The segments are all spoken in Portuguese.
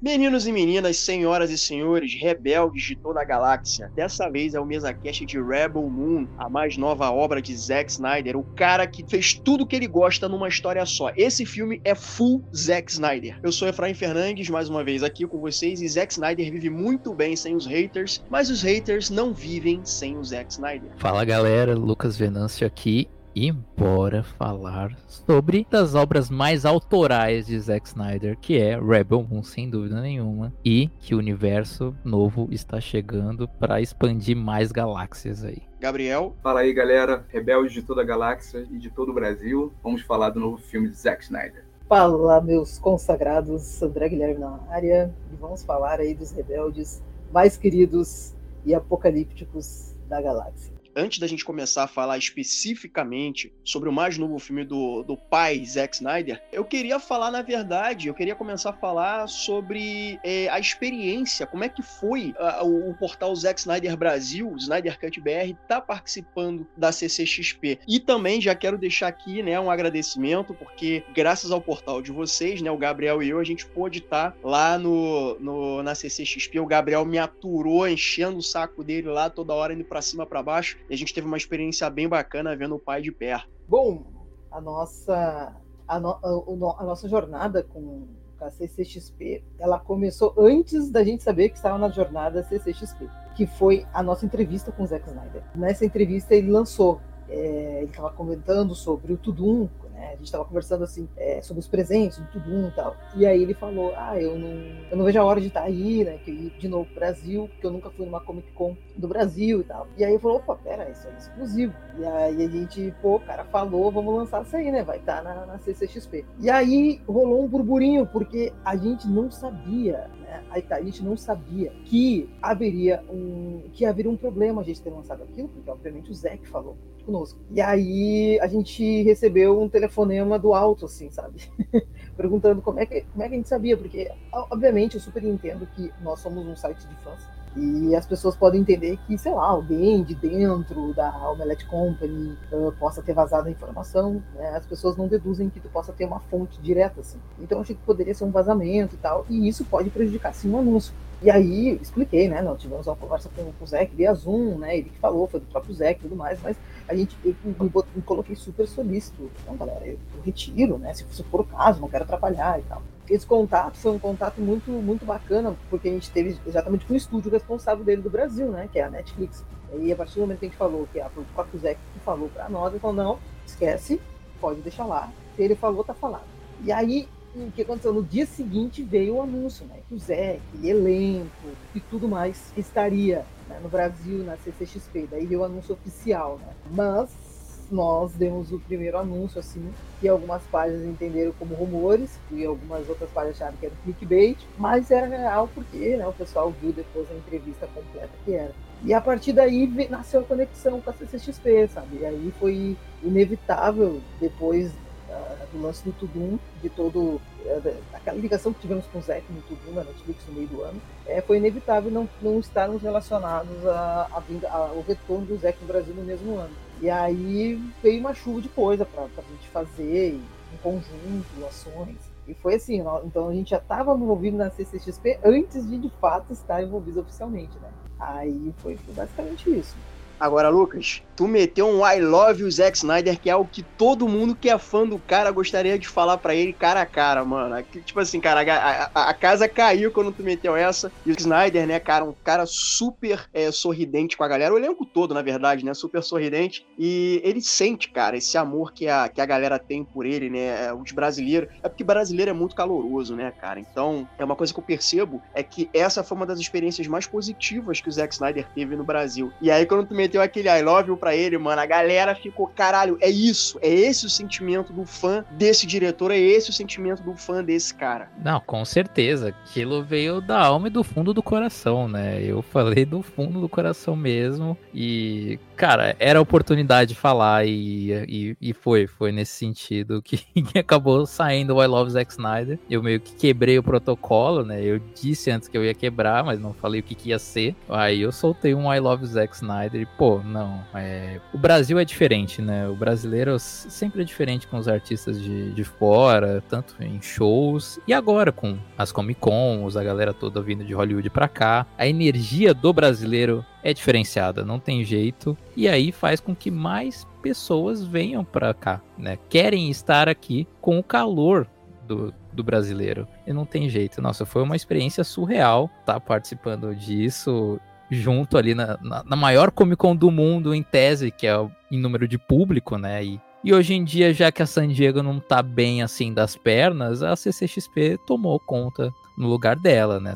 Meninos e meninas, senhoras e senhores, rebeldes de toda a galáxia, dessa vez é o MesaCast de Rebel Moon, a mais nova obra de Zack Snyder, o cara que fez tudo o que ele gosta numa história só. Esse filme é full Zack Snyder. Eu sou Efraim Fernandes, mais uma vez aqui com vocês, e Zack Snyder vive muito bem sem os haters, mas os haters não vivem sem o Zack Snyder. Fala galera, Lucas Venâncio aqui. E bora falar sobre das obras mais autorais de Zack Snyder, que é Rebel Moon, sem dúvida nenhuma, e que o universo novo está chegando para expandir mais galáxias aí. Gabriel. Fala aí, galera, rebeldes de toda a galáxia e de todo o Brasil, vamos falar do novo filme de Zack Snyder. Fala, meus consagrados, André Guilherme na área, e vamos falar aí dos rebeldes mais queridos e apocalípticos da galáxia. Antes da gente começar a falar especificamente sobre o mais novo filme do pai Zack Snyder, eu queria começar a falar sobre a experiência, como é que foi o portal Zack Snyder Brasil, Snyder Cut BR, tá participando da CCXP. E também já quero deixar aqui, né, um agradecimento, porque graças ao portal de vocês, né, o Gabriel e eu, a gente pôde estar lá na CCXP. O Gabriel me aturou, enchendo o saco dele lá toda hora, indo pra cima, pra baixo. E a gente teve uma experiência bem bacana vendo o pai de perto. Bom, a nossa jornada com a CCXP, ela começou antes da gente saber que estava na jornada CCXP, que foi a nossa entrevista com o Zack Snyder. Nessa entrevista ele lançou, ele estava comentando sobre o Tudum, né? A gente estava conversando assim, sobre os presentes do Tudum e tal. E aí ele falou, eu não vejo a hora de estar aí, né? Que eu ir de novo pro Brasil, porque eu nunca fui numa Comic Con do Brasil e tal. E aí eu falei, opa, pera, isso é exclusivo. E aí a gente, o cara falou, vamos lançar isso aí, né? Vai estar na CCXP. E aí rolou um burburinho, porque a gente não sabia, né? A gente não sabia que haveria um problema a gente ter lançado aquilo, porque obviamente o Zack falou conosco. E aí a gente recebeu um telefonema do alto, assim, sabe? Perguntando como é que a gente sabia, porque obviamente eu super entendo que nós somos um site de fãs e as pessoas podem entender que, sei lá, alguém de dentro da Omelette Company possa ter vazado a informação, né? As pessoas não deduzem que tu possa ter uma fonte direta, assim. Então achei que poderia ser um vazamento e tal, e isso pode prejudicar, sim, o anúncio. E aí, expliquei, né, nós tivemos uma conversa com o Zack via Zoom, né, ele que falou, foi do próprio Zack e tudo mais, mas eu me coloquei super solícito. Então, galera, eu retiro, né, se for o caso, não quero atrapalhar e tal. Esse contato foi um contato muito, muito bacana, porque a gente teve exatamente com o estúdio responsável dele do Brasil, né, que é a Netflix. E a partir do momento que a gente falou, que o próprio Zack que falou pra nós, ele falou, não, esquece, pode deixar lá. Se ele falou, tá falado. E aí, o que aconteceu? No dia seguinte veio o anúncio, né, que o Zack, elenco e tudo mais estaria, né, no Brasil, na CCXP. Daí veio o anúncio oficial, né? Mas nós demos o primeiro anúncio, assim, que algumas páginas entenderam como rumores e algumas outras páginas acharam que era clickbait, mas era real porque, né, o pessoal viu depois a entrevista completa que era. E a partir daí nasceu a conexão com a CCXP, sabe? E aí foi inevitável, depois do lance do Tudum, de todo aquela ligação que tivemos com o Zack no Tudum, na Netflix, no meio do ano, foi inevitável não estarmos relacionados ao retorno do Zack no Brasil no mesmo ano. E aí veio uma chuva de coisa pra gente fazer, em conjunto, ações. E foi assim, então a gente já estava envolvido na CCXP antes de fato, estar envolvido oficialmente, né? Aí foi basicamente isso. Agora, Lucas, tu meteu um I love you Zack Snyder, que é o que todo mundo que é fã do cara gostaria de falar pra ele cara a cara, mano. Tipo assim, cara, a casa caiu quando tu meteu essa. E o Snyder, né, cara, um cara super sorridente com a galera. O elenco todo, na verdade, né, super sorridente. E ele sente, cara, esse amor que a galera tem por ele, né, os brasileiros. É porque brasileiro é muito caloroso, né, cara. Então, é uma coisa que eu percebo, é que essa foi uma das experiências mais positivas que o Zack Snyder teve no Brasil. E aí, quando tu meteu aquele I love you pra ele, mano, a galera ficou, caralho, é isso, é esse o sentimento do fã desse diretor, é esse o sentimento do fã desse cara. Não, com certeza, aquilo veio da alma e do fundo do coração, né, eu falei do fundo do coração mesmo e, cara, era a oportunidade de falar e foi nesse sentido que acabou saindo o I Love Zack Snyder. Eu meio que quebrei o protocolo, né, eu disse antes que eu ia quebrar, mas não falei o que ia ser, aí eu soltei um I Love Zack Snyder. pô, não, o Brasil é diferente, né? O brasileiro sempre é diferente com os artistas de fora, tanto em shows, e agora com as Comic Cons, a galera toda vindo de Hollywood pra cá, a energia do brasileiro é diferenciada, não tem jeito, e aí faz com que mais pessoas venham pra cá, né? Querem estar aqui com o calor do brasileiro, e não tem jeito. Nossa, foi uma experiência surreal tá participando disso, junto ali na maior Comic Con do mundo, em tese, que é em número de público, né, e hoje em dia, já que a San Diego não tá bem assim das pernas, a CCXP tomou conta no lugar dela, né,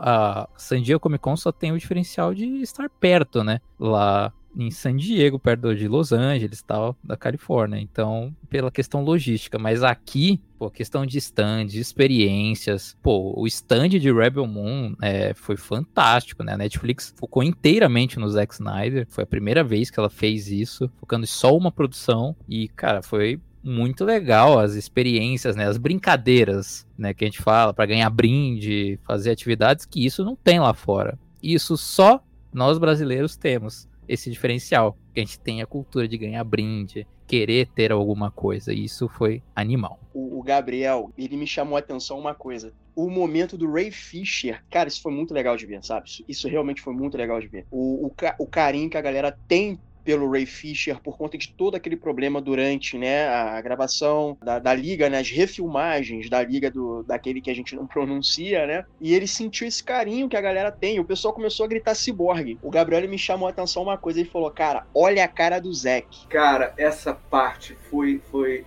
a San Diego Comic Con só tem o diferencial de estar perto, né, lá em San Diego, perto de Los Angeles e tal, da Califórnia, então pela questão logística, mas aqui pô, questão de stand, de experiências, pô, o stand de Rebel Moon foi fantástico, né, a Netflix focou inteiramente no Zack Snyder, foi a primeira vez que ela fez isso, focando em só uma produção, e cara, foi muito legal as experiências, né, as brincadeiras, né, que a gente fala, pra ganhar brinde, fazer atividades que isso não tem lá fora, isso só nós brasileiros temos, esse diferencial, que a gente tem a cultura de ganhar brinde, querer ter alguma coisa, e isso foi animal. O Gabriel, ele me chamou a atenção uma coisa, o momento do Ray Fisher, cara, isso foi muito legal de ver, sabe, isso realmente foi muito legal de ver, o carinho que a galera tem pelo Ray Fisher, por conta de todo aquele problema durante, né, a gravação da Liga, né, as refilmagens da Liga, daquele que a gente não pronuncia, né, e ele sentiu esse carinho que a galera tem, o pessoal começou a gritar ciborgue. O Gabriel me chamou a atenção uma coisa, ele falou, cara, olha a cara do Zack. Cara, essa parte foi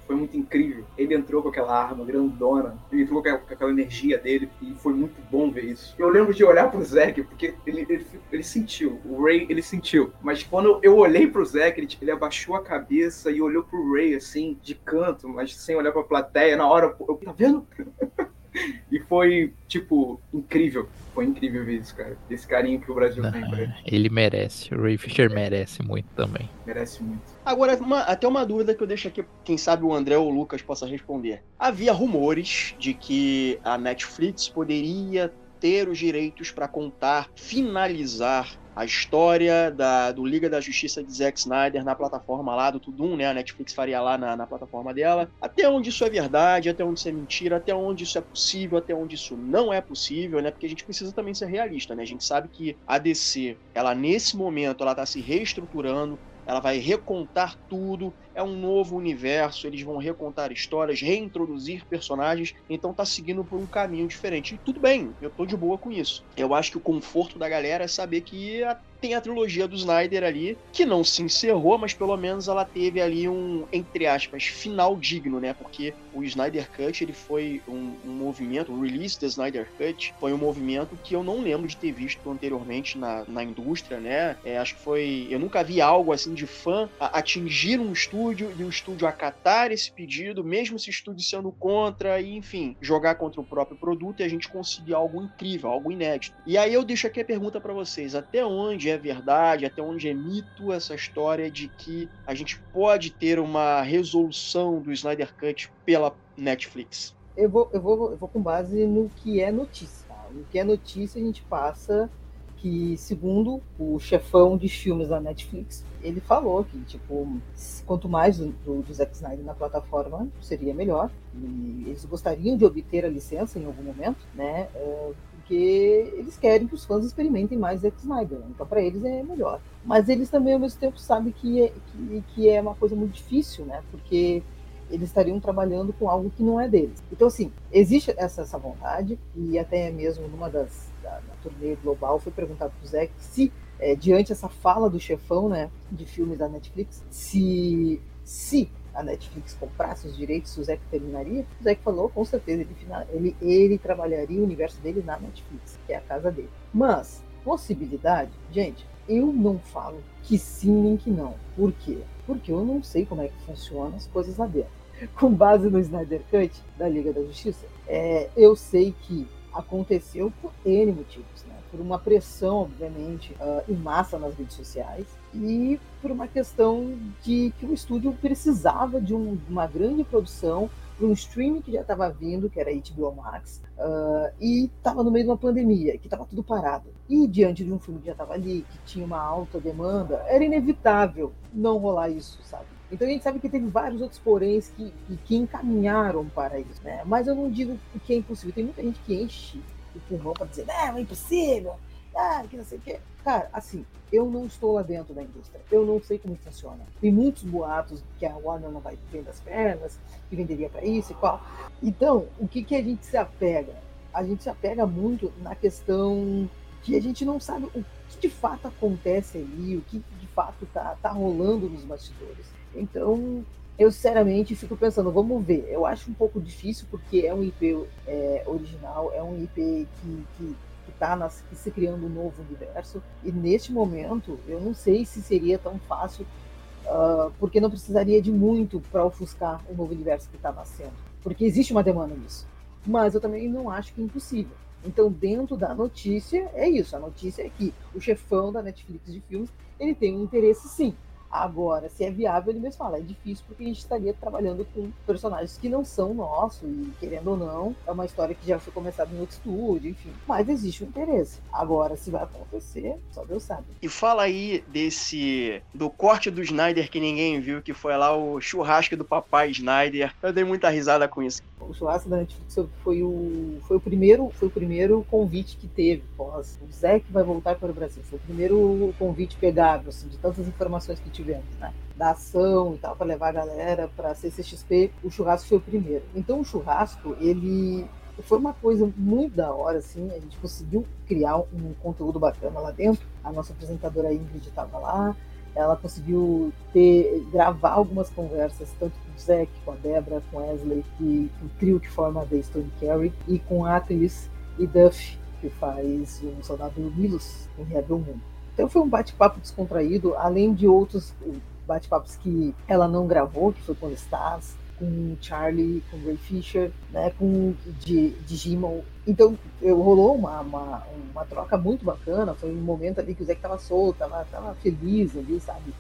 muito incrível, ele entrou com aquela arma grandona, ele entrou com aquela energia dele, e foi muito bom ver isso. Eu lembro de olhar pro Zack, porque ele sentiu, o Ray, ele sentiu, mas quando eu olhei pro Zack, ele abaixou a cabeça e olhou pro Ray, assim, de canto, mas sem olhar pra plateia, na hora, eu, tá vendo? E foi, tipo, incrível. Foi incrível ver isso, cara. Esse carinho que o Brasil tem pra ele. Ele merece. O Ray Fisher merece muito também. Merece muito. Agora, até uma dúvida que eu deixo aqui, quem sabe o André ou o Lucas possa responder. Havia rumores de que a Netflix poderia ter os direitos pra contar, finalizar a história do Liga da Justiça de Zack Snyder na plataforma lá do Tudum, né? A Netflix faria lá na plataforma dela. Até onde isso é verdade, até onde isso é mentira, até onde isso é possível, até onde isso não é possível, né? Porque a gente precisa também ser realista, né? A gente sabe que a DC, ela nesse momento, ela tá se reestruturando, ela vai recontar tudo, é um novo universo, eles vão recontar histórias, reintroduzir personagens, então tá seguindo por um caminho diferente. E tudo bem, eu tô de boa com isso. Eu acho que o conforto da galera é saber que tem a trilogia do Snyder ali, que não se encerrou, mas pelo menos ela teve ali um, entre aspas, final digno, né? Porque o Snyder Cut, ele foi um movimento, o release do Snyder Cut, foi um movimento que eu não lembro de ter visto anteriormente na indústria, né? Acho que foi... Eu nunca vi algo assim de fã atingir um estúdio e o estúdio acatar esse pedido, mesmo esse estúdio sendo contra, e enfim, jogar contra o próprio produto e a gente conseguir algo incrível, algo inédito. E aí eu deixo aqui a pergunta pra vocês, até onde é verdade, até onde é mito essa história de que a gente pode ter uma resolução do Snyder Cut pela Netflix? Eu vou com base no que é notícia. No que é notícia, a gente passa que, segundo o chefão de filmes da Netflix, ele falou que, tipo, quanto mais do Zack Snyder na plataforma, seria melhor. E eles gostariam de obter a licença em algum momento, né? Porque eles querem que os fãs experimentem mais Zack Snyder, então para eles é melhor. Mas eles também, ao mesmo tempo, sabem que é uma coisa muito difícil, né? Porque eles estariam trabalhando com algo que não é deles. Então, assim, existe essa vontade, e até mesmo numa da turnê global foi perguntado para o Zack se, diante essa fala do chefão, né, de filmes da Netflix, se a Netflix comprasse os direitos, o Zack terminaria. O Zack falou, com certeza, ele trabalharia o universo dele na Netflix, que é a casa dele. Mas, possibilidade, gente, eu não falo que sim nem que não. Por quê? Porque eu não sei como é que funcionam as coisas lá dentro. Com base no Snyder Cut da Liga da Justiça, eu sei que aconteceu por N motivos, né? Por uma pressão, obviamente, em massa nas redes sociais, e por uma questão de que o estúdio precisava de uma grande produção para um streaming que já estava vindo, que era HBO Max, e estava no meio de uma pandemia, que estava tudo parado. E diante de um filme que já estava ali, que tinha uma alta demanda, era inevitável não rolar isso, sabe? Então a gente sabe que teve vários outros poréns que encaminharam para isso, né? Mas eu não digo que é impossível. Tem muita gente que enche o pulmão para dizer, não, é impossível, que não sei o quê. Cara, assim, eu não estou lá dentro da indústria, eu não sei como funciona. Tem muitos boatos que a Warner não vai vender as pernas, que venderia para isso e qual. Então, o que a gente se apega? A gente se apega muito na questão que a gente não sabe o que de fato acontece ali, o que de fato tá rolando nos bastidores. Então, eu sinceramente fico pensando, vamos ver. Eu acho um pouco difícil porque é um IP original, é um IP que se criando um novo universo, e neste momento eu não sei se seria tão fácil, porque não precisaria de muito para ofuscar o novo universo que está nascendo, porque existe uma demanda nisso, mas eu também não acho que é impossível. Então dentro da notícia é isso, a notícia é que o chefão da Netflix de filmes, ele tem um interesse sim. Agora, se é viável, ele mesmo fala, é difícil porque a gente estaria trabalhando com personagens que não são nossos, e querendo ou não, é uma história que já foi começada em outro estúdio, enfim. Mas existe um interesse. Agora, se vai acontecer, só Deus sabe. E fala aí do corte do Snyder que ninguém viu, que foi lá o churrasco do papai Snyder. Eu dei muita risada com isso. O churrasco da Netflix foi o primeiro convite que teve. O Zack vai voltar para o Brasil. Foi o primeiro convite pegável, assim, de tantas informações que tivemos, né? Da ação e tal, para levar a galera para CCXP, o churrasco foi o primeiro. Então o churrasco, ele foi uma coisa muito da hora, assim, a gente conseguiu criar um conteúdo bacana lá dentro. A nossa apresentadora Ingrid estava lá, ela conseguiu gravar algumas conversas, tanto com o Zack, com a Debra, com a Wesley, e o trio que forma a The Stone Carry, e com a atriz e Duff, que faz o soldado Willis em Rebel Moon. Então foi um bate-papo descontraído, além de outros bate-papos que ela não gravou, que foi com o Stars, com Charlie, com Ray Fisher, né, com de Gimel. Então rolou uma troca muito bacana, foi um momento ali que o Zack estava solto, estava feliz ali, sabe?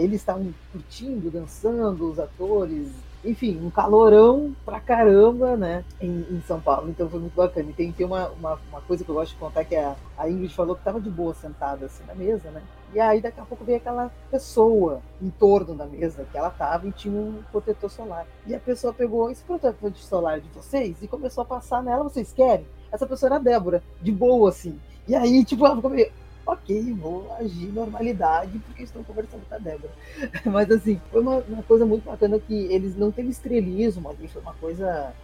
Eles estavam curtindo, dançando, os atores, enfim, um calorão pra caramba, né, em São Paulo, então foi muito bacana. E tem uma coisa que eu gosto de contar, que a Ingrid falou que tava de boa sentada assim na mesa, né, e aí daqui a pouco veio aquela pessoa em torno da mesa que ela tava e tinha um protetor solar, e a pessoa pegou esse protetor solar de vocês e começou a passar nela, vocês querem? Essa pessoa era a Débora, de boa assim, e aí tipo, ela ficou meio... Ok, vou agir normalidade porque estou conversando com a Débora. Mas assim, foi uma coisa muito bacana que eles não teve estrelismo ali, foi uma coisa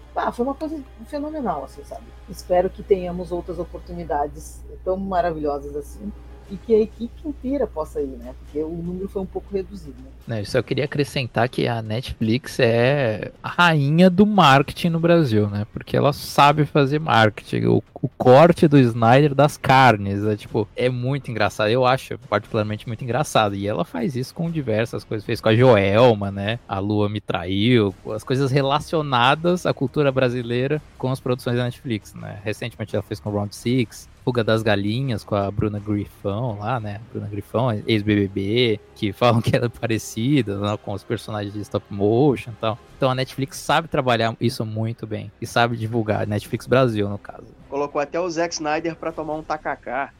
fenomenal, assim, sabe? Espero que tenhamos outras oportunidades tão maravilhosas assim, e que a equipe inteira possa ir, né? Porque o número foi um pouco reduzido, né? Eu só queria acrescentar que a Netflix é a rainha do marketing no Brasil, né? Porque ela sabe fazer marketing. O corte do Snyder das carnes, né? Tipo, é muito engraçado. Eu acho particularmente muito engraçado. E ela faz isso com diversas coisas. Fez com a Joelma, né? A Lua Me Traiu. As coisas relacionadas à cultura brasileira com as produções da Netflix, né? Recentemente ela fez com o Round 6. Fuga das Galinhas com a Bruna Griphao lá, né? Bruna Griphao, ex-BBB, que falam que ela é parecida, né, com os personagens de stop motion e tal. Então a Netflix sabe trabalhar isso muito bem e sabe divulgar. Netflix Brasil, no caso. Colocou até o Zack Snyder pra tomar um tacacá.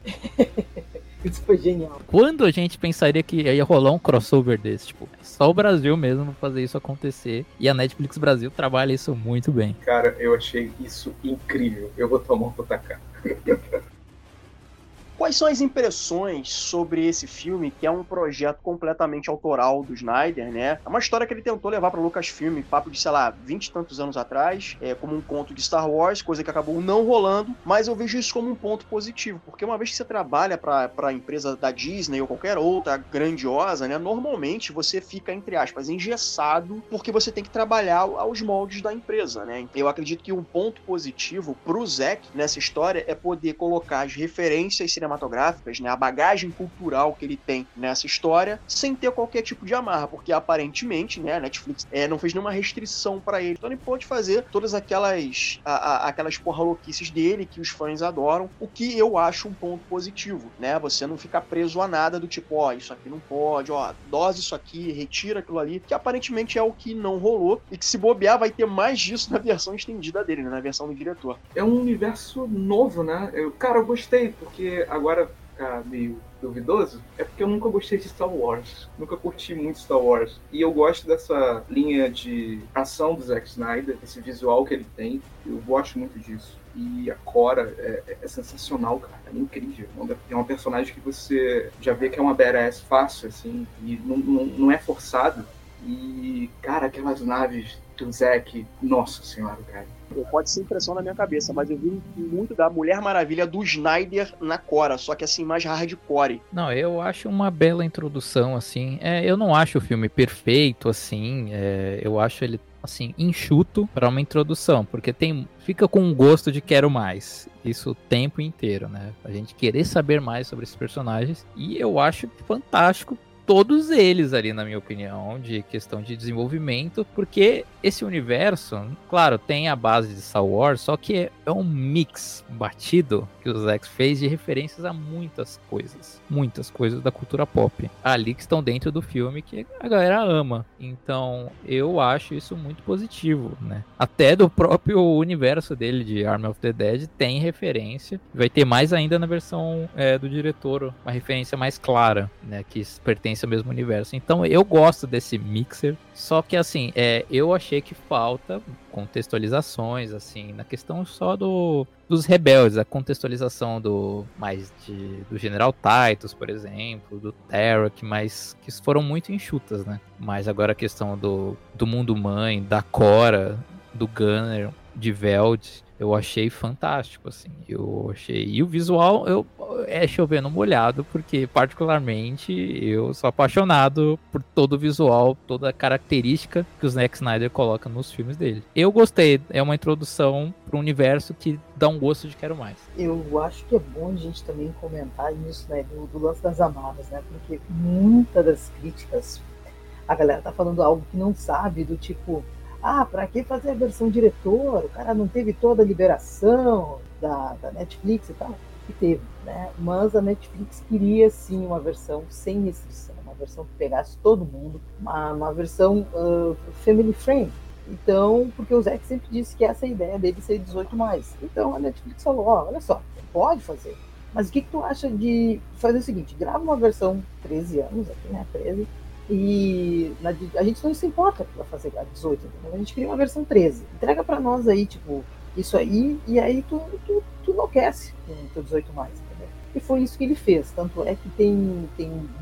Isso foi genial. Quando a gente pensaria que ia rolar um crossover desse? Tipo, só o Brasil mesmo fazer isso acontecer. E a Netflix Brasil trabalha isso muito bem. Cara, eu achei isso incrível. Eu vou tomar um tacacá. Quais são as impressões sobre esse filme, que é um projeto completamente autoral do Snyder, né? É uma história que ele tentou levar para o Lucasfilm, papo de, 20 e tantos anos atrás, como um conto de Star Wars, coisa que acabou não rolando, mas eu vejo isso como um ponto positivo, porque uma vez que você trabalha para a empresa da Disney ou qualquer outra grandiosa, né, normalmente você fica, entre aspas, engessado, porque você tem que trabalhar aos moldes da empresa, né? Eu acredito que um ponto positivo pro Zack nessa história é poder colocar as referências cinematográficas cinematográficas, né, a bagagem cultural que ele tem nessa história, sem ter qualquer tipo de amarra, porque aparentemente, né, a Netflix não fez nenhuma restrição pra ele, então ele pôde fazer todas aquelas porra louquices dele que os fãs adoram, o que eu acho um ponto positivo, né, você não fica preso a nada do tipo, ó, isso aqui não pode, ó, dose isso aqui, retira aquilo ali, que aparentemente é o que não rolou, e que se bobear vai ter mais disso na versão estendida dele, né, na versão do diretor. É um universo novo, né, eu gostei, porque agora fica meio duvidoso, é porque eu nunca gostei de Star Wars, nunca curti muito Star Wars, e eu gosto dessa linha de ação do Zack Snyder, esse visual que ele tem, eu gosto muito disso. E a Cora é sensacional, cara. Ela é incrível. É uma personagem que você já vê que é uma badass fácil, assim, e não é forçado. E, cara, aquelas naves do Zack, nossa senhora, cara. Pode ser impressão na minha cabeça, mas eu vi muito da Mulher Maravilha do Snyder na Cora, só que assim, mais hardcore. Não, eu acho uma bela introdução, assim. Eu não acho o filme perfeito, assim. Eu acho ele, assim, enxuto para uma introdução, porque fica com um gosto de quero mais. Isso o tempo inteiro, né? A gente querer saber mais sobre esses personagens. E eu acho fantástico todos eles ali, na minha opinião, de questão de desenvolvimento, porque esse universo, claro, tem a base de Star Wars, só que é um mix batido que o Zack fez de referências a muitas coisas da cultura pop, ali que estão dentro do filme que a galera ama. Então, eu acho isso muito positivo, né? Até do próprio universo dele, de Army of the Dead, tem referência, vai ter mais ainda na versão do diretor, uma referência mais clara, né, que pertence o mesmo universo. Então eu gosto desse mixer, só que assim, eu achei que falta contextualizações, assim, na questão só dos rebeldes, a contextualização do General Titus, por exemplo, do Tarak, mas que foram muito enxutas, né? Mas agora a questão do Mundo Mãe, da Cora, do Gunner, de Veld, eu achei fantástico, assim, e o visual, chovendo molhado, porque particularmente eu sou apaixonado por todo o visual, toda a característica que o Zack Snyder coloca nos filmes dele. Eu gostei, é uma introdução para um universo que dá um gosto de quero mais. Eu acho que é bom a gente também comentar isso, né, do lance das amarras, né, porque muitas das críticas, a galera tá falando algo que não sabe, do tipo, pra que fazer a versão diretor? O cara não teve toda a liberação da Netflix e tal. E teve, né? Mas a Netflix queria, sim, uma versão sem restrição. Uma versão que pegasse todo mundo. Uma versão family friendly. Então, porque o Zack sempre disse que essa é a ideia dele ser 18+. Então a Netflix falou, olha só, pode fazer. Mas o que tu acha de fazer o seguinte, grava uma versão 13 anos, aqui, né? 13. E a gente não se importa pra fazer a 18, então a gente queria uma versão 13. Entrega pra nós aí, tipo, isso aí, e aí tu enlouquece com o teu 18+, entendeu? E foi isso que ele fez, tanto é que tem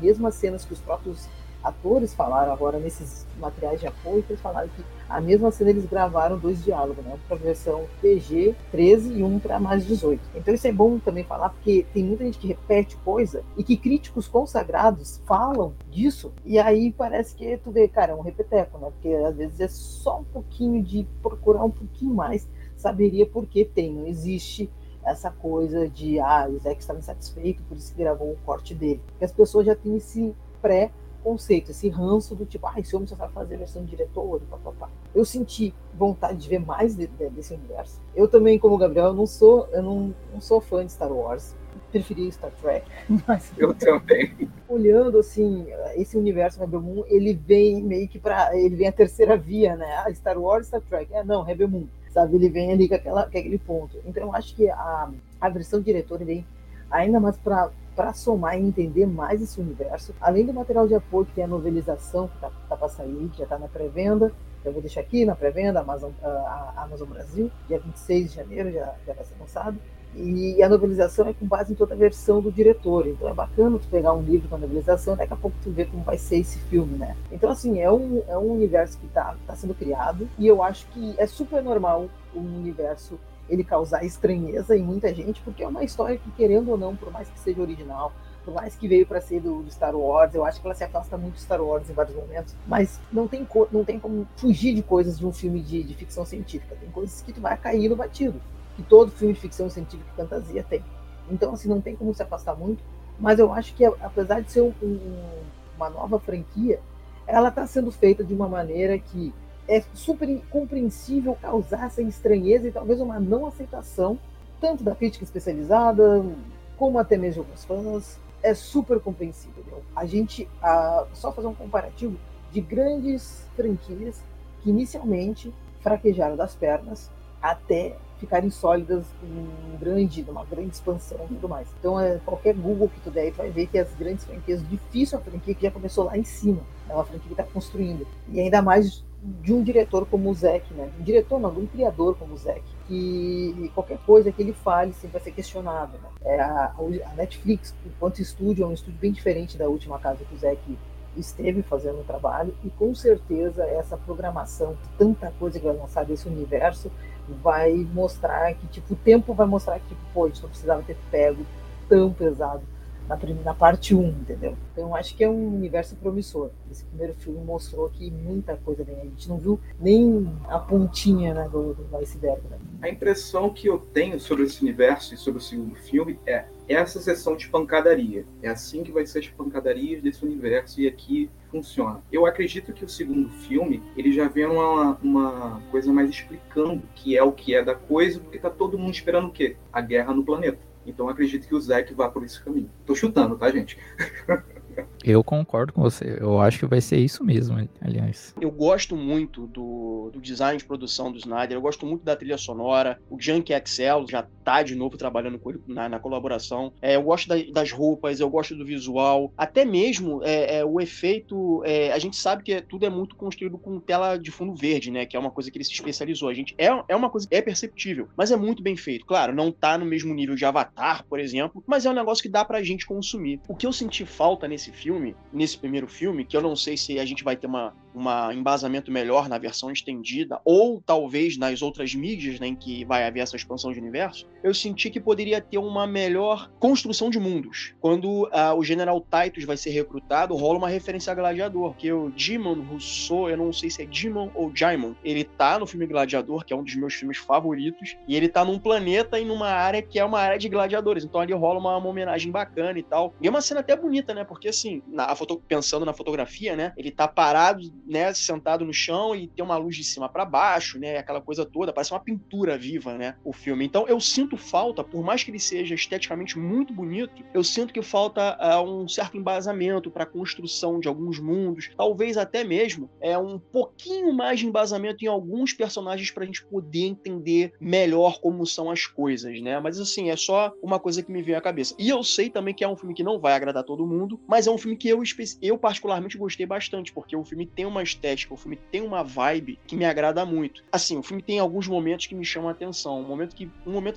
mesmas cenas que os próprios atores falaram agora nesses materiais de apoio, que eles falaram que a mesma cena eles gravaram 2 diálogos, né? Um pra versão PG 13 e um pra mais 18. Então isso é bom também falar, porque tem muita gente que repete coisa e que críticos consagrados falam disso, e aí parece que tu vê, cara, é um repeteco, né? Porque às vezes é só um pouquinho de procurar um pouquinho mais, saberia por que tem, não existe essa coisa de, o Zack estava insatisfeito, por isso que gravou o corte dele. Porque as pessoas já têm esse pré-conceito, esse ranço do tipo, esse homem só vai fazer a versão de diretor, papapá. Eu senti vontade de ver mais desse universo. Eu também, como o Gabriel, eu não sou fã de Star Wars. Preferi Star Trek, mas... Eu também. Olhando, assim, esse universo Rebel Moon, ele vem meio que ele vem a terceira via, né? Star Wars, Star Trek. Não, Rebel Moon. Sabe? Ele vem ali com aquele ponto. Então, eu acho que a versão diretor vem ainda mais para somar e entender mais esse universo. Além do material de apoio, que tem a novelização, que tá para sair, que já está na pré-venda. Eu vou deixar aqui na pré-venda, Amazon Brasil. Dia 26 de janeiro já vai ser lançado. E a novelização é com base em toda a versão do diretor, então é bacana tu pegar um livro com a novelização, daqui a pouco tu vê como vai ser esse filme, né? Então assim, é um universo que tá sendo criado, e eu acho que é super normal o universo ele causar estranheza em muita gente, porque é uma história que, querendo ou não, por mais que seja original, por mais que veio para ser do Star Wars, eu acho que ela se afasta muito do Star Wars em vários momentos, mas não tem como fugir de coisas de um filme de ficção científica, tem coisas que tu vai cair no batido, que todo filme de ficção científica e fantasia tem. Então, assim, não tem como se afastar muito, mas eu acho que, apesar de ser uma nova franquia, ela está sendo feita de uma maneira que é super compreensível causar essa estranheza e talvez uma não aceitação, tanto da crítica especializada, como até mesmo dos fãs. É super compreensível. Né? A gente, só fazer um comparativo de grandes franquias que inicialmente fraquejaram das pernas até ficarem sólidas numa grande expansão e tudo mais. Então, qualquer Google que tu der aí, tu vai ver que as grandes franquias, difícil a franquia que já começou lá em cima, é uma franquia que está construindo. E ainda mais de um diretor como o Zack, né? Um diretor não, de um criador como o Zack, que qualquer coisa que ele fale sempre vai ser questionado. Né? A Netflix, enquanto estúdio, é um estúdio bem diferente da última casa que o Zack esteve fazendo um trabalho, e com certeza essa programação, tanta coisa que vai lançar desse universo, vai mostrar que, tipo, o tempo vai mostrar que, tipo, pô, a gente não precisava ter pego tão pesado na parte 1, entendeu? Então, eu acho que é um universo promissor. Esse primeiro filme mostrou que muita coisa vem. A gente não viu nem a pontinha, né, do iceberg, né? A impressão que eu tenho sobre esse universo e sobre o segundo filme é essa sessão de pancadaria. É assim que vai ser as pancadarias desse universo, e aqui funciona. Eu acredito que o segundo filme, ele já vem uma coisa mais explicando o que é da coisa, porque tá todo mundo esperando o quê? A guerra no planeta. Então eu acredito que o Zack vá por esse caminho. Tô chutando, tá, gente? Eu concordo com você. Eu acho que vai ser isso mesmo, aliás. Eu gosto muito do design de produção do Snyder. Eu gosto muito da trilha sonora. O Junkie Axel já tá de novo trabalhando com ele na colaboração. Eu gosto das roupas, eu gosto do visual. Até mesmo o efeito... a gente sabe que tudo é muito construído com tela de fundo verde, né? Que é uma coisa que ele se especializou. A gente é uma coisa que é perceptível, mas é muito bem feito. Claro, não tá no mesmo nível de Avatar, por exemplo, mas é um negócio que dá pra gente consumir. O que eu senti falta nesse primeiro filme, que eu não sei se a gente vai ter um embasamento melhor na versão estendida, ou talvez nas outras mídias, né, em que vai haver essa expansão de universo, eu senti que poderia ter uma melhor construção de mundos. Quando o General Titus vai ser recrutado, rola uma referência a Gladiador, que o Dimon Rousseau, eu não sei se é Dimon ou Jaimon, ele tá no filme Gladiador, que é um dos meus filmes favoritos, e ele tá num planeta e numa área que é uma área de gladiadores, então ali rola uma homenagem bacana e tal. E é uma cena até bonita, né, porque assim, pensando na fotografia, né, ele tá parado, né, sentado no chão e tem uma luz de cima pra baixo, né, aquela coisa toda, parece uma pintura viva, né, o filme. Então eu sinto falta, por mais que ele seja esteticamente muito bonito, eu sinto que falta um certo embasamento pra construção de alguns mundos, talvez até mesmo um pouquinho mais de embasamento em alguns personagens pra gente poder entender melhor como são as coisas, né, mas assim, é só uma coisa que me veio à cabeça. E eu sei também que é um filme que não vai agradar todo mundo, mas é um filme que eu particularmente gostei bastante, porque o filme tem uma estética, o filme tem uma vibe que me agrada muito. Assim, o filme tem alguns momentos que me chamam a atenção. Um momento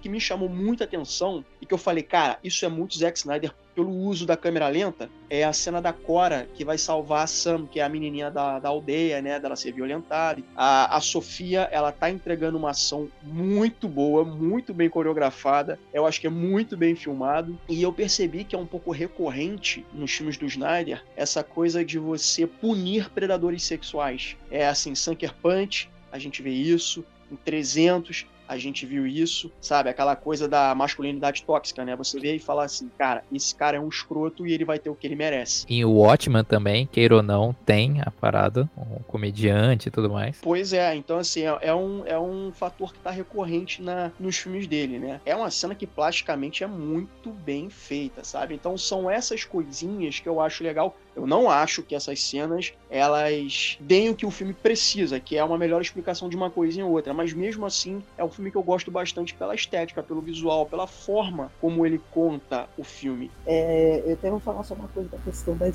que me chamou muita atenção e que eu falei, cara, isso é muito Zack Snyder pelo uso da câmera lenta, é a cena da Cora, que vai salvar a Sam, que é a menininha da aldeia, né, dela ser violentada. A Sofia, ela tá entregando uma ação muito boa, muito bem coreografada, eu acho que é muito bem filmado, e eu percebi que é um pouco recorrente nos filmes do Snyder, essa coisa de você punir predadores sexuais. É assim, Sucker Punch, a gente vê isso, em 300... a gente viu isso, sabe? Aquela coisa da masculinidade tóxica, né? Você vê e fala assim, cara, esse cara é um escroto e ele vai ter o que ele merece. E o Watchman também, queira ou não, tem a parada, um comediante e tudo mais. Pois é, então assim, é um fator que tá recorrente nos filmes dele, né? É uma cena que plasticamente é muito bem feita, sabe? Então são essas coisinhas que eu acho legal. Eu não acho que essas cenas, elas deem o que o filme precisa, que é uma melhor explicação de uma coisa em outra, mas mesmo assim, é um filme que eu gosto bastante pela estética, pelo visual, pela forma como ele conta o filme. Eu até vou falar só uma coisa da questão da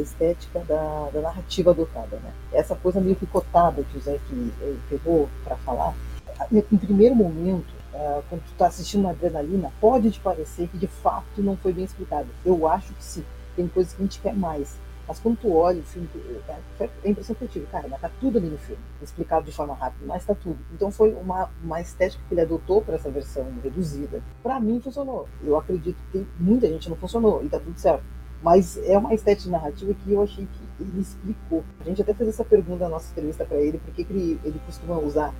estética, da narrativa adotada, né? Essa coisa meio picotada que o Zé pegou pra falar, em primeiro momento, quando tu tá assistindo uma adrenalina, pode te parecer que de fato não foi bem explicado. Eu acho que sim. Tem coisas que a gente quer mais. Mas quando tu olha o filme, é a impressão que eu tive, cara, mas tá tudo ali no filme, explicado de forma rápida, mas tá tudo. Então foi uma estética que ele adotou para essa versão reduzida. Pra mim funcionou. Eu acredito que muita gente não funcionou, e tá tudo certo. Mas é uma estética narrativa que eu achei que ele explicou. A gente até fez essa pergunta na nossa entrevista pra ele, por que ele costuma usar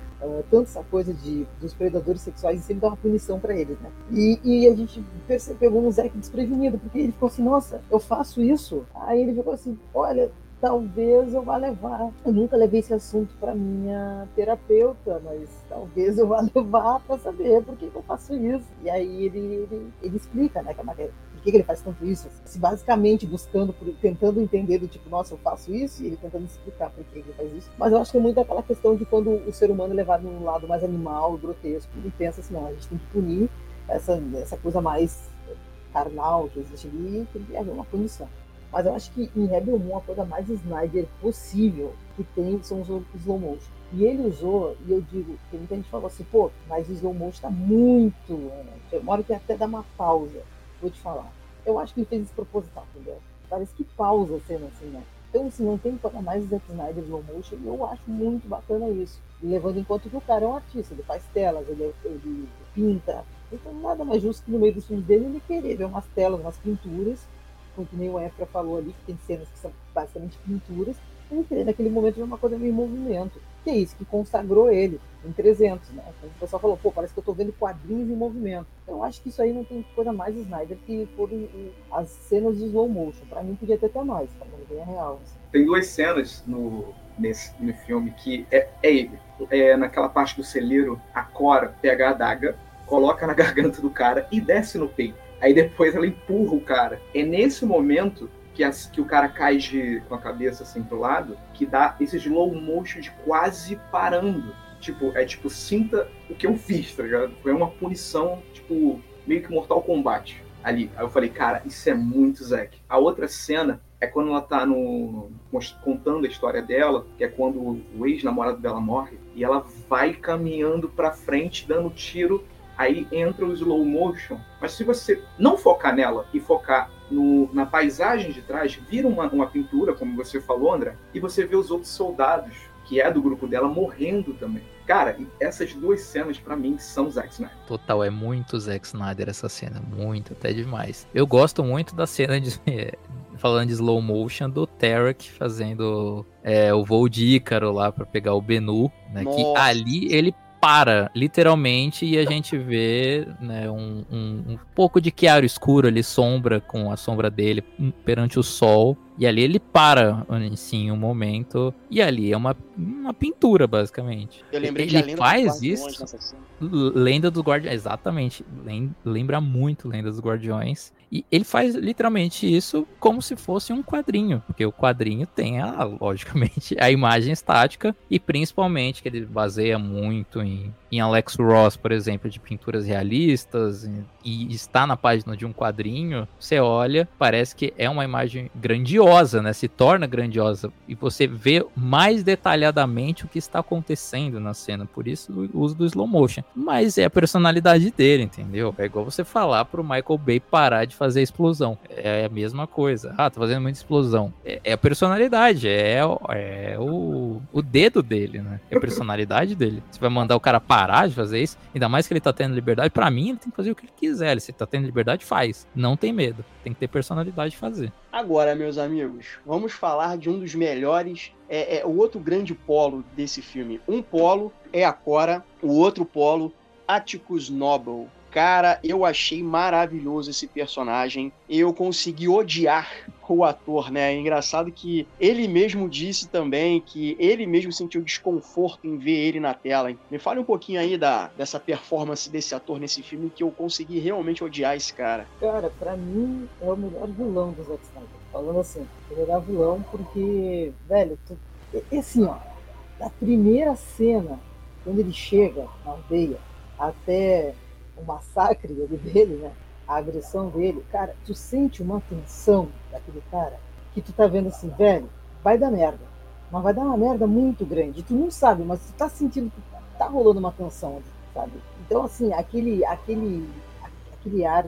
tanto essa coisa dos predadores sexuais e sempre dá uma punição pra eles, né? E a gente pegou um Zack desprevenido, porque ele ficou assim, nossa, eu faço isso? Aí ele ficou assim, olha, talvez eu vá levar. Eu nunca levei esse assunto pra minha terapeuta, mas talvez eu vá levar pra saber por que eu faço isso. E aí ele explica, né, que a matéria, por que ele faz tanto isso? Se basicamente buscando, tentando entender do tipo, nossa, eu faço isso, e ele tentando explicar por que ele faz isso. Mas eu acho que é muito aquela questão de quando o ser humano é levado num lado mais animal, grotesco, ele pensa assim, não, a gente tem que punir essa coisa mais carnal que existe ali, tem que haver uma punição. Mas eu acho que em Rebel Moon a coisa mais Snyder possível que tem são os slow motion. E ele usou, e eu digo, porque muita gente falou assim, pô, mas o slow motion tá muito... Tem uma hora que até dá uma pausa. Vou te falar. Eu acho que ele fez isso proposital, entendeu? Parece que pausa a cena assim, né? Então, assim, não tem como mais Zack Snyder slow motion, e eu acho muito bacana isso. Levando em conta que o cara é um artista, ele faz telas, ele pinta. Então, nada mais justo que no meio dos filmes dele ele querer ver umas telas, umas pinturas, porque nem o Efra falou ali, que tem cenas que são basicamente pinturas, ele querer naquele momento ver uma coisa meio em movimento. Que é isso que consagrou ele em 300, né? Então, o pessoal falou, pô, parece que eu tô vendo quadrinhos em movimento. Então, eu acho que isso aí não tem coisa mais Snyder que foram as cenas de slow motion. Pra mim, podia até mais, pra mim, é real. Assim. Tem duas cenas no filme que é ele. É naquela parte do celeiro, a Cora pega a adaga, coloca na garganta do cara e desce no peito. Aí depois ela empurra o cara. É nesse momento que o cara cai com a cabeça assim pro lado, que dá esse slow motion de quase parando. Tipo, sinta o que eu fiz, tá ligado? Foi uma punição, tipo, meio que Mortal Kombat ali. Aí eu falei, cara, isso é muito Zack. A outra cena é quando ela tá contando a história dela, que é quando o ex-namorado dela morre, e ela vai caminhando pra frente, dando tiro, aí entra o slow motion. Mas se você não focar nela e focar na paisagem de trás, vira uma pintura, como você falou, André, e você vê os outros soldados, que é do grupo dela, morrendo também. Cara, essas duas cenas, pra mim, são Zack Snyder. Total, é muito Zack Snyder essa cena, muito, até demais. Eu gosto muito da cena, falando de slow motion, do Tarak fazendo o voo de Ícaro lá pra pegar o Benu, né, que ali ele para, literalmente, e a gente vê, né, um pouco de claro escuro ali, sombra, com a sombra dele perante o sol, e ali ele para, sim, um momento, e ali é uma pintura, basicamente. Eu lembrei ele que a faz isso, Lenda dos Guardiões, exatamente, lembra muito Lenda dos Guardiões. E ele faz literalmente isso como se fosse um quadrinho, porque o quadrinho tem, logicamente, a imagem estática, e principalmente que ele baseia muito em Alex Ross, por exemplo, de pinturas realistas, e está na página de um quadrinho, você olha, parece que é uma imagem grandiosa, né? Se torna grandiosa, e você vê mais detalhadamente o que está acontecendo na cena, por isso o uso do slow motion. Mas é a personalidade dele, entendeu? É igual você falar pro Michael Bay parar de fazer explosão, é a mesma coisa. Tá fazendo muita explosão. É a personalidade, é o dedo dele, né? É a personalidade dele. Você vai mandar o cara parar de fazer isso, ainda mais que ele tá tendo liberdade. Pra mim, ele tem que fazer o que ele quiser. Se ele tá tendo liberdade, faz. Não tem medo. Tem que ter personalidade de fazer. Agora, meus amigos, vamos falar de um dos melhores, o outro grande polo desse filme. Um polo é a Cora, o outro polo, Atticus Noble. Cara, eu achei maravilhoso esse personagem. Eu consegui odiar o ator, né? É engraçado que ele mesmo disse também que ele mesmo sentiu desconforto em ver ele na tela. Me fale um pouquinho aí dessa performance desse ator nesse filme, que eu consegui realmente odiar esse cara. Cara, pra mim, é o melhor vilão do Zack Snyder. Falando assim, o melhor vilão porque, velho, assim, ó, na primeira cena, quando ele chega na aldeia, até o massacre dele, né? A agressão dele, cara, tu sente uma tensão daquele cara que tu tá vendo assim, velho, vai dar merda, mas vai dar uma merda muito grande, tu não sabe, mas tu tá sentindo que tá rolando uma tensão, sabe? Então, assim, aquele ar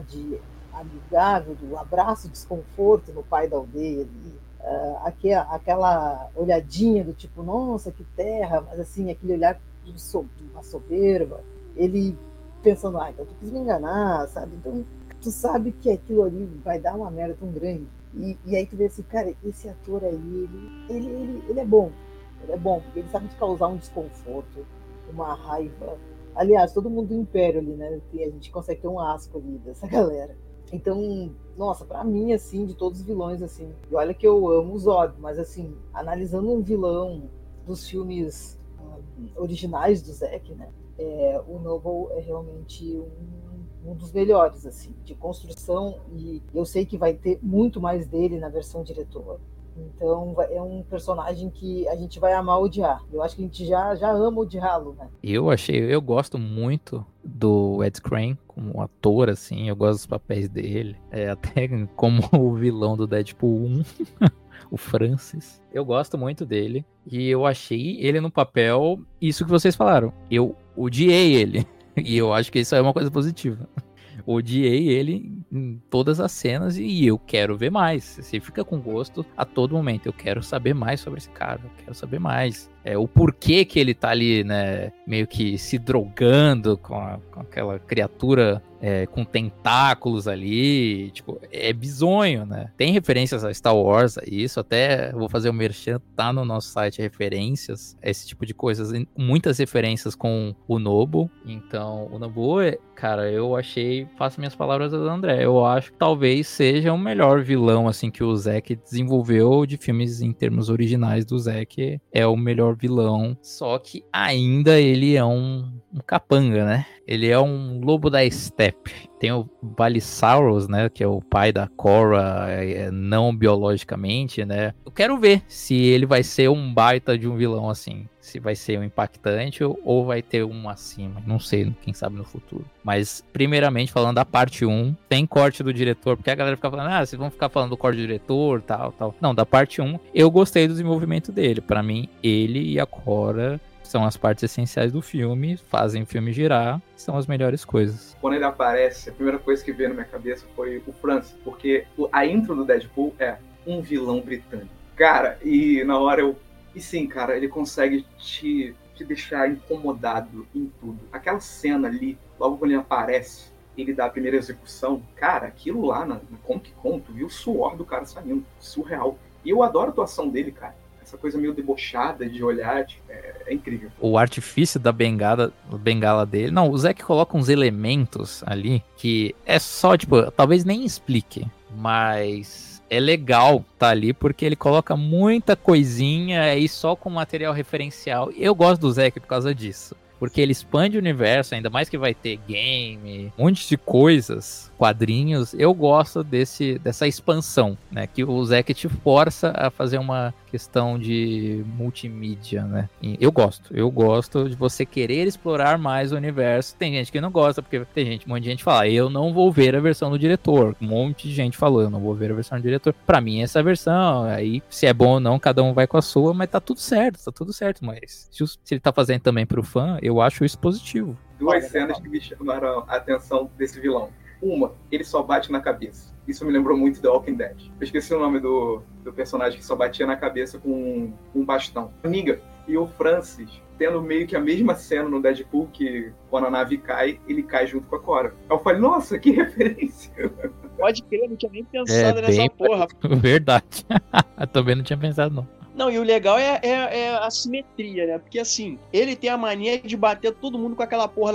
de amigável, do abraço de desconforto no pai da aldeia ali, aquela olhadinha do tipo, nossa, que terra, mas assim, aquele olhar de uma soberba, ele pensando, então tu quis me enganar, sabe? Então, tu sabe que aquilo ali vai dar uma merda tão grande. E aí tu vê assim, cara, esse ator aí, ele é bom. Ele é bom, porque ele sabe te causar um desconforto, uma raiva. Aliás, todo mundo do Império ali, né? E a gente consegue ter um asco ali dessa galera. Então, nossa, pra mim, assim, de todos os vilões, assim... E olha que eu amo o Zod, mas assim, analisando um vilão dos filmes originais do Zack, né? O Noble é realmente um dos melhores, assim, de construção. E eu sei que vai ter muito mais dele na versão diretora. Então, é um personagem que a gente vai amar odiar. Eu acho que a gente já ama odiá-lo, né? Eu gosto muito do Ed Crane como ator, assim. Eu gosto dos papéis dele. Até como o vilão do Deadpool 1, o Francis. Eu gosto muito dele. E eu achei ele no papel, isso que vocês falaram. Eu odiei ele. E eu acho que isso é uma coisa positiva. Odiei ele em todas as cenas e eu quero ver mais. Você fica com gosto a todo momento. Eu quero saber mais sobre esse cara, eu quero saber mais. O porquê que ele tá ali, né, meio que se drogando com aquela criatura com tentáculos ali. Tipo, é bizonho, né? Tem referências a Star Wars, a isso. Até vou fazer o merchan, tá no nosso site referências, esse tipo de coisas. Muitas referências com o Noble. Então, o Noble, cara, eu achei, faço minhas palavras do André, eu acho que talvez seja o melhor vilão, assim, que o Zack desenvolveu de filmes em termos originais do Zack. É o melhor vilão, só que ainda ele é um capanga, né? Ele é um lobo da estepe. Tem o Balisarius, né? Que é o pai da Cora, não biologicamente, né? Eu quero ver se ele vai ser um baita de um vilão assim. Se vai ser um impactante ou vai ter um acima. Não sei, quem sabe no futuro. Mas, primeiramente, falando da parte 1, tem corte do diretor, porque a galera fica falando, vocês vão ficar falando do corte do diretor, tal, tal. Não, da parte 1, eu gostei do desenvolvimento dele. Pra mim, ele e a Cora são as partes essenciais do filme, fazem o filme girar, são as melhores coisas. Quando ele aparece, a primeira coisa que veio na minha cabeça foi o Francis, porque a intro do Deadpool é um vilão britânico. Cara, e na hora eu... E sim, cara, ele consegue te deixar incomodado em tudo. Aquela cena ali, logo quando ele aparece, ele dá a primeira execução. Cara, aquilo lá na Comic Con, tu viu o suor do cara saindo, surreal. E eu adoro a atuação dele, cara. Essa coisa meio debochada de olhar, é incrível. O artifício da bengala dele... Não, o Zack coloca uns elementos ali que é só, tipo, talvez nem explique, mas... É legal tá ali, porque ele coloca muita coisinha aí só com material referencial. Eu gosto do Zack por causa disso. Porque ele expande o universo, ainda mais que vai ter game, um monte de coisas, quadrinhos. Eu gosto dessa expansão, né? Que o Zack te força a fazer uma questão de multimídia, né? E eu gosto de você querer explorar mais o universo. Tem gente que não gosta, porque tem gente, um monte de gente fala, eu não vou ver a versão do diretor. Um monte de gente falou, eu não vou ver a versão do diretor. Pra mim, essa versão, aí, se é bom ou não, cada um vai com a sua, mas tá tudo certo. Mas se ele tá fazendo também pro fã, eu acho isso positivo. Duas cenas que me chamaram a atenção desse vilão. Uma, ele só bate na cabeça. Isso me lembrou muito The Walking Dead. Eu esqueci o nome do personagem que só batia na cabeça com um bastão. Amiga, e o Francis, tendo meio que a mesma cena no Deadpool, que quando a nave cai, ele cai junto com a Cora. Eu falei, nossa, que referência. Pode crer, eu não tinha nem pensado nessa porra. Verdade. Eu também não tinha pensado, não. Não, e o legal é a simetria, né? Porque, assim, ele tem a mania de bater todo mundo com aquela porra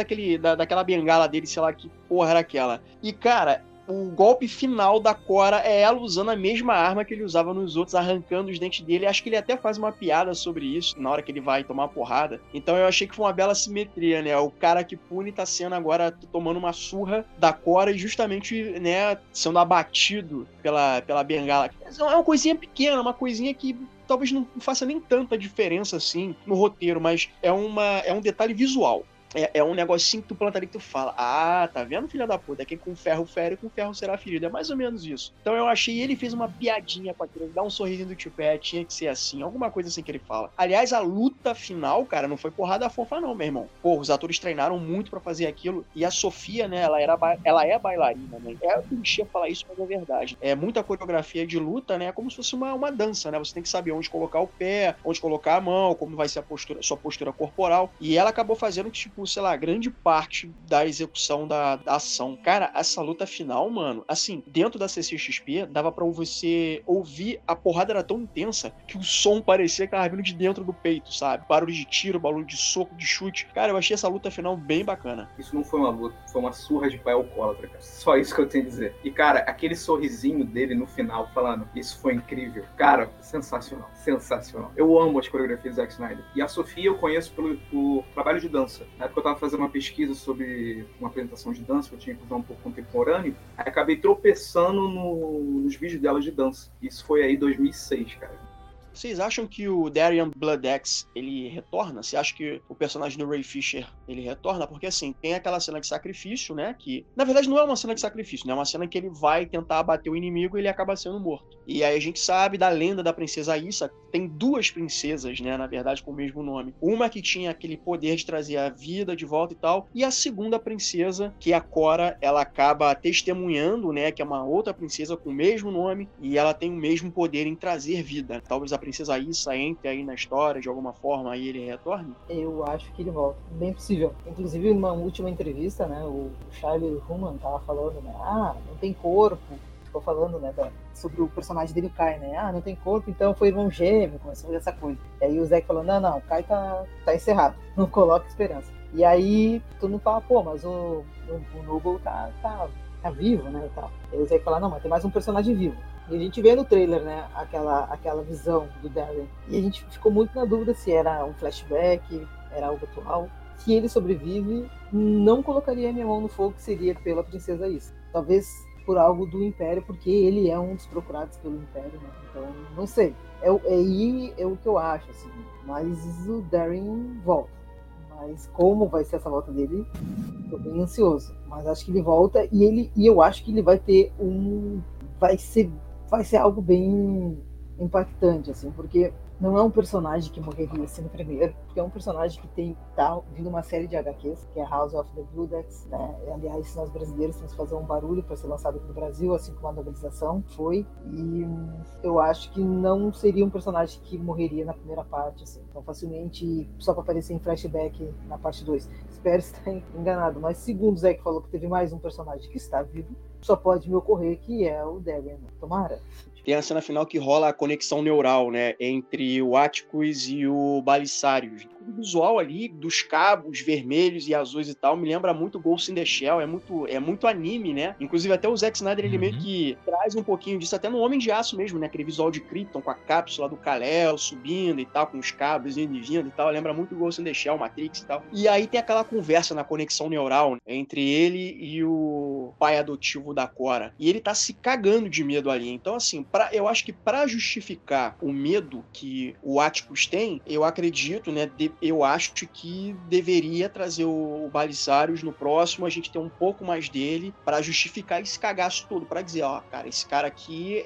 daquela bengala dele, sei lá que porra era aquela. E, cara, o golpe final da Cora é ela usando a mesma arma que ele usava nos outros, arrancando os dentes dele. Acho que ele até faz uma piada sobre isso na hora que ele vai tomar a porrada. Então eu achei que foi uma bela simetria, né? O cara que pune tá sendo agora, tomando uma surra da Cora e justamente, né, sendo abatido pela bengala. É uma coisinha pequena, uma coisinha que... talvez não faça nem tanta diferença assim no roteiro, mas é um detalhe visual. É um negocinho que tu planta ali que tu fala, tá vendo, filha da puta? Quem com ferro fere, com ferro será ferido. É mais ou menos isso. Então eu achei, ele fez uma piadinha pra ele dar um sorrisinho do tipé, tinha que ser assim, alguma coisa assim que ele fala. Aliás, a luta final, cara, não foi porrada fofa não, meu irmão. Pô, os atores treinaram muito pra fazer aquilo, e a Sofia, né, ela é bailarina, né? É clichê falar isso, mas é verdade. É muita coreografia de luta, né, é como se fosse uma dança, né? Você tem que saber onde colocar o pé, onde colocar a mão, como vai ser a sua postura corporal, e ela acabou fazendo, tipo, sei lá, grande parte da execução da ação. Cara, essa luta final, mano, assim, dentro da CCXP, dava pra você ouvir, a porrada era tão intensa que o som parecia que tava vindo de dentro do peito, sabe? Barulho de tiro, barulho de soco, de chute. Cara, eu achei essa luta final bem bacana. Isso não foi uma luta, foi uma surra de pai alcoólatra, cara. Só isso que eu tenho a dizer. E, cara, aquele sorrisinho dele no final, falando, isso foi incrível. Cara, sensacional, sensacional. Eu amo as coreografias do Zack Snyder. E a Sofia eu conheço pelo trabalho de dança. Na época eu tava fazendo uma pesquisa sobre uma apresentação de dança, eu tinha que usar um pouco contemporâneo, aí acabei tropeçando nos vídeos dela de dança. Isso foi aí 2006, cara. Vocês acham que o Darian Bloodaxe, ele retorna? Você acha que o personagem do Ray Fisher, ele retorna? Porque, assim, tem aquela cena de sacrifício, né? Que, na verdade, não é uma cena de sacrifício, né? É uma cena que ele vai tentar abater o inimigo e ele acaba sendo morto. E aí a gente sabe da lenda da princesa Issa. Tem duas princesas, né? Na verdade, com o mesmo nome. Uma que tinha aquele poder de trazer a vida de volta e tal. E a segunda princesa, que é a Cora, ela acaba testemunhando, né? Que é uma outra princesa com o mesmo nome. E ela tem o mesmo poder em trazer vida. Talvez a princesa Issa entre aí na história de alguma forma e ele retorne? Eu acho que ele volta, bem possível. Inclusive, numa última entrevista, né, o Charlie Human tava falando, né, não tem corpo, ficou falando, né, sobre o personagem dele, Kai, né, não tem corpo, então foi irmão gêmeo, começou essa coisa. E aí o Zack falou, não, o Kai tá encerrado, não coloca esperança. E aí todo mundo fala, pô, mas o Noble tá vivo, né, e tal. E aí o Zack fala, não, mas tem mais um personagem vivo. E a gente vê no trailer, né, aquela visão do Darren. E a gente ficou muito na dúvida se era um flashback, era algo atual. Se ele sobrevive, não colocaria minha mão no fogo que seria pela princesa Issa. Talvez por algo do Império, porque ele é um dos procurados pelo Império, né? Então, não sei. É o que eu acho, assim. Mas o Darren volta. Mas como vai ser essa volta dele, tô bem ansioso. Mas acho que ele volta e eu acho que ele vai ter um... Vai ser algo bem impactante, assim, porque não é um personagem que morreria assim no primeiro, porque é um personagem que tá vindo uma série de HQs, que é House of the Bloodaxe, né? Aliás, nós brasileiros temos que fazer um barulho para ser lançado aqui no Brasil, assim como a novelização foi, e eu acho que não seria um personagem que morreria na primeira parte, assim, então facilmente só para aparecer em flashback na parte 2. Espero estar enganado, mas segundo o Zack falou que teve mais um personagem que está vivo, só pode me ocorrer que é o Debra, tomara. Tem a cena final que rola a conexão neural, né, entre o Atticus e o Balisarius. O visual ali dos cabos vermelhos e azuis e tal me lembra muito Ghost in the Shell, é muito anime, né? Inclusive até o Zack Snyder, ele meio que traz um pouquinho disso até no Homem de Aço mesmo, né? Aquele visual de Krypton com a cápsula do Kal-El subindo e tal, com os cabos indo e vindo e tal, lembra muito Ghost in the Shell, Matrix e tal. E aí tem aquela conversa na conexão neural, né, entre ele e o pai adotivo da Cora. E ele tá se cagando de medo ali, então assim... Eu acho que para justificar o medo que o Atticus tem, eu acredito, né? Eu acho que deveria trazer o Balisarius no próximo, a gente ter um pouco mais dele para justificar esse cagaço todo, para dizer, ó, cara, esse cara aqui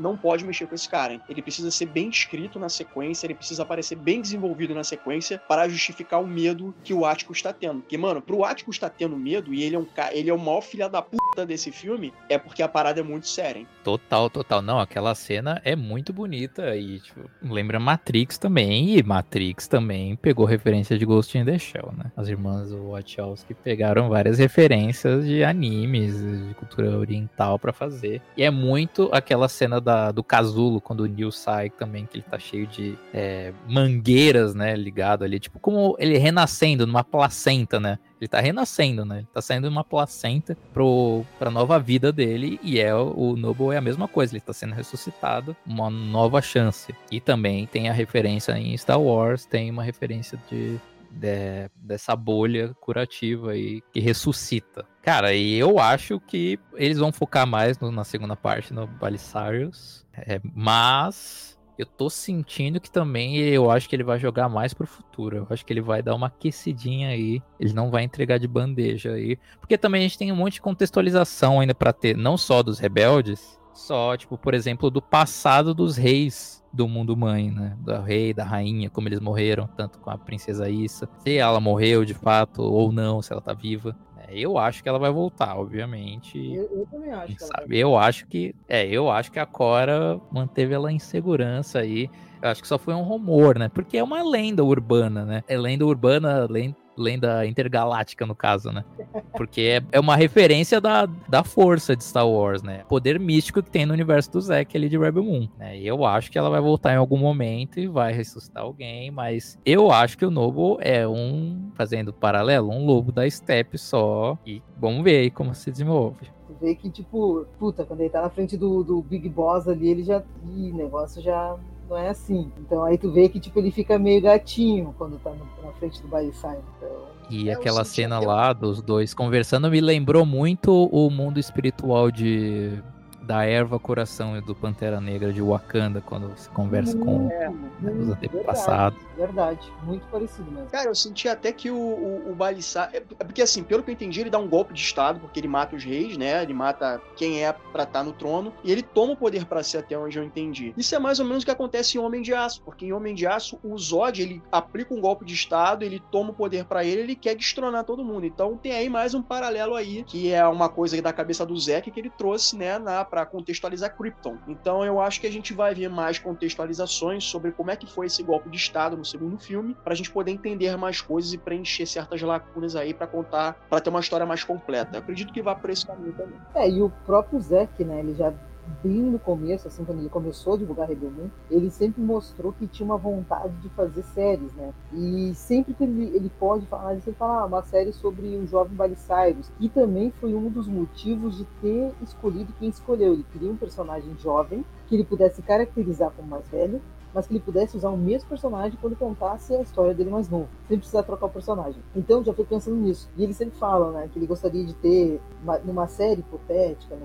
não pode mexer com esse cara, hein? Ele precisa ser bem descrito na sequência, ele precisa aparecer bem desenvolvido na sequência para justificar o medo que o Atticus tá tendo. Porque, mano, pro Atticus tá tendo medo e ele é o maior filho da puta desse filme, é porque a parada é muito séria, hein? Total. Não, aquela cena é muito bonita e, tipo, lembra Matrix também. E Matrix também pegou referência de Ghost in the Shell, né? As irmãs Wachowski pegaram várias referências de animes, de cultura oriental pra fazer. E é muito aquela cena do casulo, quando o Neo sai também, que ele tá cheio de mangueiras, né? Ligado ali, tipo, como ele renascendo numa placenta, né? Ele tá renascendo, né? Ele tá saindo de uma placenta pra nova vida dele. E o Noble é a mesma coisa. Ele tá sendo ressuscitado. Uma nova chance. E também tem a referência em Star Wars. Tem uma referência dessa bolha curativa aí que ressuscita. Cara, e eu acho que eles vão focar mais na segunda parte, no Balisarius. Mas... eu tô sentindo que também eu acho que ele vai jogar mais pro futuro. Eu acho que ele vai dar uma aquecidinha aí. Ele não vai entregar de bandeja aí. Porque também a gente tem um monte de contextualização ainda pra ter. Não só dos rebeldes. Só, tipo, por exemplo, do passado dos reis do Mundo Mãe, né? Do rei, da rainha, como eles morreram. Tanto com a princesa Issa. Se ela morreu de fato ou não, se ela tá viva. Eu acho que ela vai voltar, obviamente. Eu também acho, sabe? Eu acho que a Cora manteve ela em segurança aí. Eu acho que só foi um rumor, né? Porque é uma lenda urbana, né? É lenda urbana, lenda intergaláctica, no caso, né? Porque é uma referência da força de Star Wars, né? Poder místico que tem no universo do Zack ali de Rebel Moon, né? E eu acho que ela vai voltar em algum momento e vai ressuscitar alguém, mas eu acho que o Noble é fazendo paralelo, um lobo da steppe só, e vamos ver aí como se desenvolve. Tu vê que, tipo, puta, quando ele tá na frente do Big Boss ali, ele já... Ih, o negócio já... não é assim. Então aí tu vê que tipo ele fica meio gatinho quando tá na frente do Balisarius. Então... E aquela cena lá dos dois conversando me lembrou muito o mundo espiritual da erva coração e do Pantera Negra de Wakanda, quando se conversa com os antepassados. Verdade, muito parecido mesmo. Cara, eu senti até que o Balisarius... Porque assim, pelo que eu entendi, ele dá um golpe de estado, porque ele mata os reis, né? Ele mata quem é pra estar no trono, e ele toma o poder pra si, até onde eu entendi. Isso é mais ou menos o que acontece em Homem de Aço, porque em Homem de Aço, o Zod, ele aplica um golpe de estado, ele toma o poder pra ele, ele quer destronar todo mundo. Então tem aí mais um paralelo aí, que é uma coisa da cabeça do Zack que ele trouxe, né, pra contextualizar Krypton. Então eu acho que a gente vai ver mais contextualizações sobre como é que foi esse golpe de estado no segundo filme, pra gente poder entender mais coisas e preencher certas lacunas aí pra contar, pra ter uma história mais completa. Eu acredito que vá por esse caminho também. É, e o próprio Zack, né, ele já bem no começo, assim, quando ele começou a divulgar Rebel Moon, ele sempre mostrou que tinha uma vontade de fazer séries, né? E sempre que ele pode falar, ele sempre fala uma série sobre o jovem Balisarius, que também foi um dos motivos de ter escolhido quem escolheu. Ele queria um personagem jovem, que ele pudesse caracterizar como mais velho, mas que ele pudesse usar o mesmo personagem quando contasse a história dele mais novo, sem precisar trocar o personagem. Então, já foi pensando nisso. E ele sempre fala, né, que ele gostaria de ter, numa série hipotética,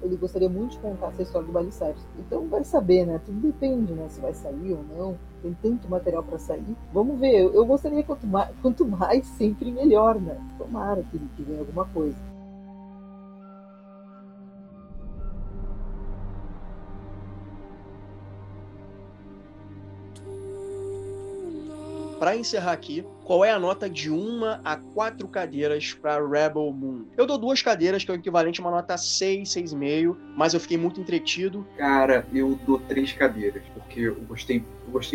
ele gostaria muito de contar essa história do Balisarius. Então, vai saber, né, tudo depende, né, se vai sair ou não. Tem tanto material pra sair. Vamos ver, eu gostaria, quanto mais, sempre melhor, né. Tomara que venha alguma coisa. Para encerrar aqui, qual é a nota de 1 a 4 cadeiras para Rebel Moon? Eu dou 2 cadeiras, que é o equivalente a uma nota 6, 6,5, mas eu fiquei muito entretido. Cara, eu dou 3 cadeiras, porque eu gostei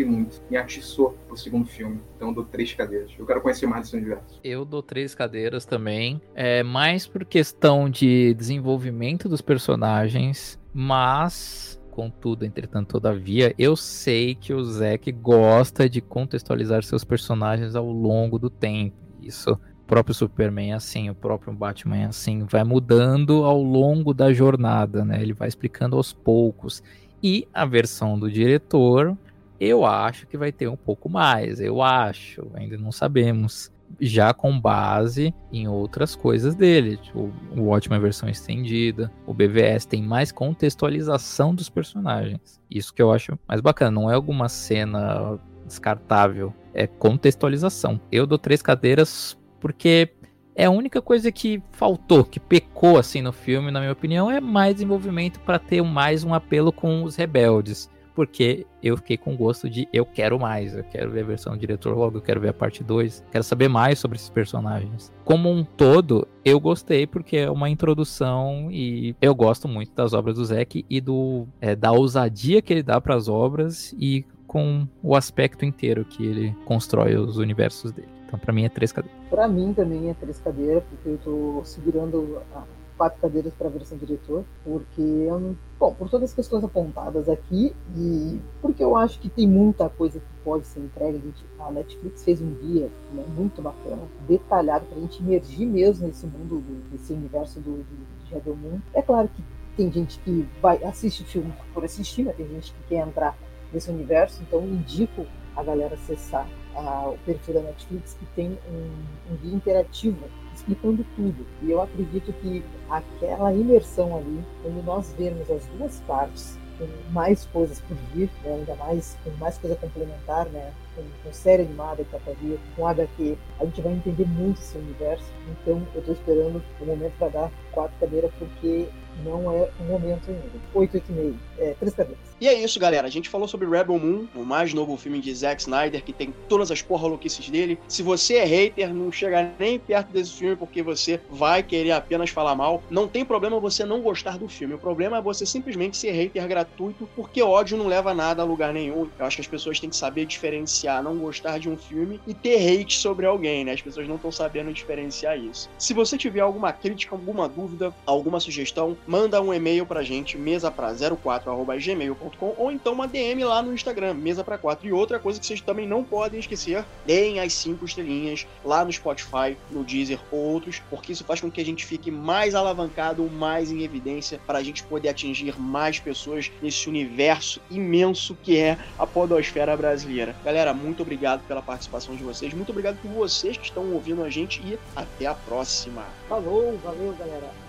muito. Me atiçou pro segundo filme, então eu dou 3 cadeiras. Eu quero conhecer mais desse universo. Eu dou 3 cadeiras também, mais por questão de desenvolvimento dos personagens, mas... Contudo, entretanto, todavia, eu sei que o Zack gosta de contextualizar seus personagens ao longo do tempo. Isso, o próprio Superman é assim, o próprio Batman é assim, vai mudando ao longo da jornada, né? Ele vai explicando aos poucos. E a versão do diretor, eu acho que vai ter um pouco mais, eu acho, ainda não sabemos. Já com base em outras coisas dele, tipo, o Watchmen versão estendida, o BVS tem mais contextualização dos personagens. Isso que eu acho mais bacana, não é alguma cena descartável, é contextualização. Eu dou 3 cadeiras porque é a única coisa que faltou, que pecou assim no filme, na minha opinião, é mais desenvolvimento para ter mais um apelo com os rebeldes. Porque eu fiquei com gosto de eu quero mais, eu quero ver a versão do diretor logo, eu quero ver a parte 2, quero saber mais sobre esses personagens. Como um todo, eu gostei porque é uma introdução e eu gosto muito das obras do Zack e da ousadia que ele dá para as obras e com o aspecto inteiro que ele constrói os universos dele. Então para mim é 3 cadeiras. Para mim também é 3 cadeiras, porque eu tô segurando 4 cadeiras para a versão diretor, porque, bom, por todas as questões apontadas aqui, e porque eu acho que tem muita coisa que pode ser entregue. A Netflix fez um guia, né, muito bacana, detalhado, para a gente emergir mesmo nesse mundo, nesse universo de Rebel Moon. É claro que tem gente que vai assistir filme por assistir, mas tem gente que quer entrar nesse universo, então indico a galera acessar o perfil da Netflix, que tem um guia interativo explicando tudo. E eu acredito que aquela imersão ali, quando nós vermos as duas partes, com mais coisas por vir, né, ainda mais, com mais coisa complementar, né, com série animada que tá pra vir, com HQ, a gente vai entender muito esse universo. Então eu tô esperando o momento pra dar 4 cadeiras, porque não é o momento ainda. 8,5. 3 cadeiras. E é isso, galera. A gente falou sobre Rebel Moon, o mais novo filme de Zack Snyder, que tem todas as porra louquices dele. Se você é hater, não chega nem perto desse filme, porque você vai querer apenas falar mal. Não tem problema você não gostar do filme. O problema é você simplesmente ser hater gratuito, porque ódio não leva nada a lugar nenhum. Eu acho que as pessoas têm que saber diferenciar a não gostar de um filme e ter hate sobre alguém, né? As pessoas não estão sabendo diferenciar isso. Se você tiver alguma crítica, alguma dúvida, alguma sugestão, manda um e-mail pra gente, mesapra04@gmail.com, ou então uma DM lá no Instagram, mesapra4. E outra coisa que vocês também não podem esquecer, deem as 5 estrelinhas lá no Spotify, no Deezer ou outros, porque isso faz com que a gente fique mais alavancado, mais em evidência, para a gente poder atingir mais pessoas nesse universo imenso que é a podosfera brasileira. Galera, muito obrigado pela participação de vocês, muito obrigado por vocês que estão ouvindo a gente e até a próxima. Falou, valeu, galera.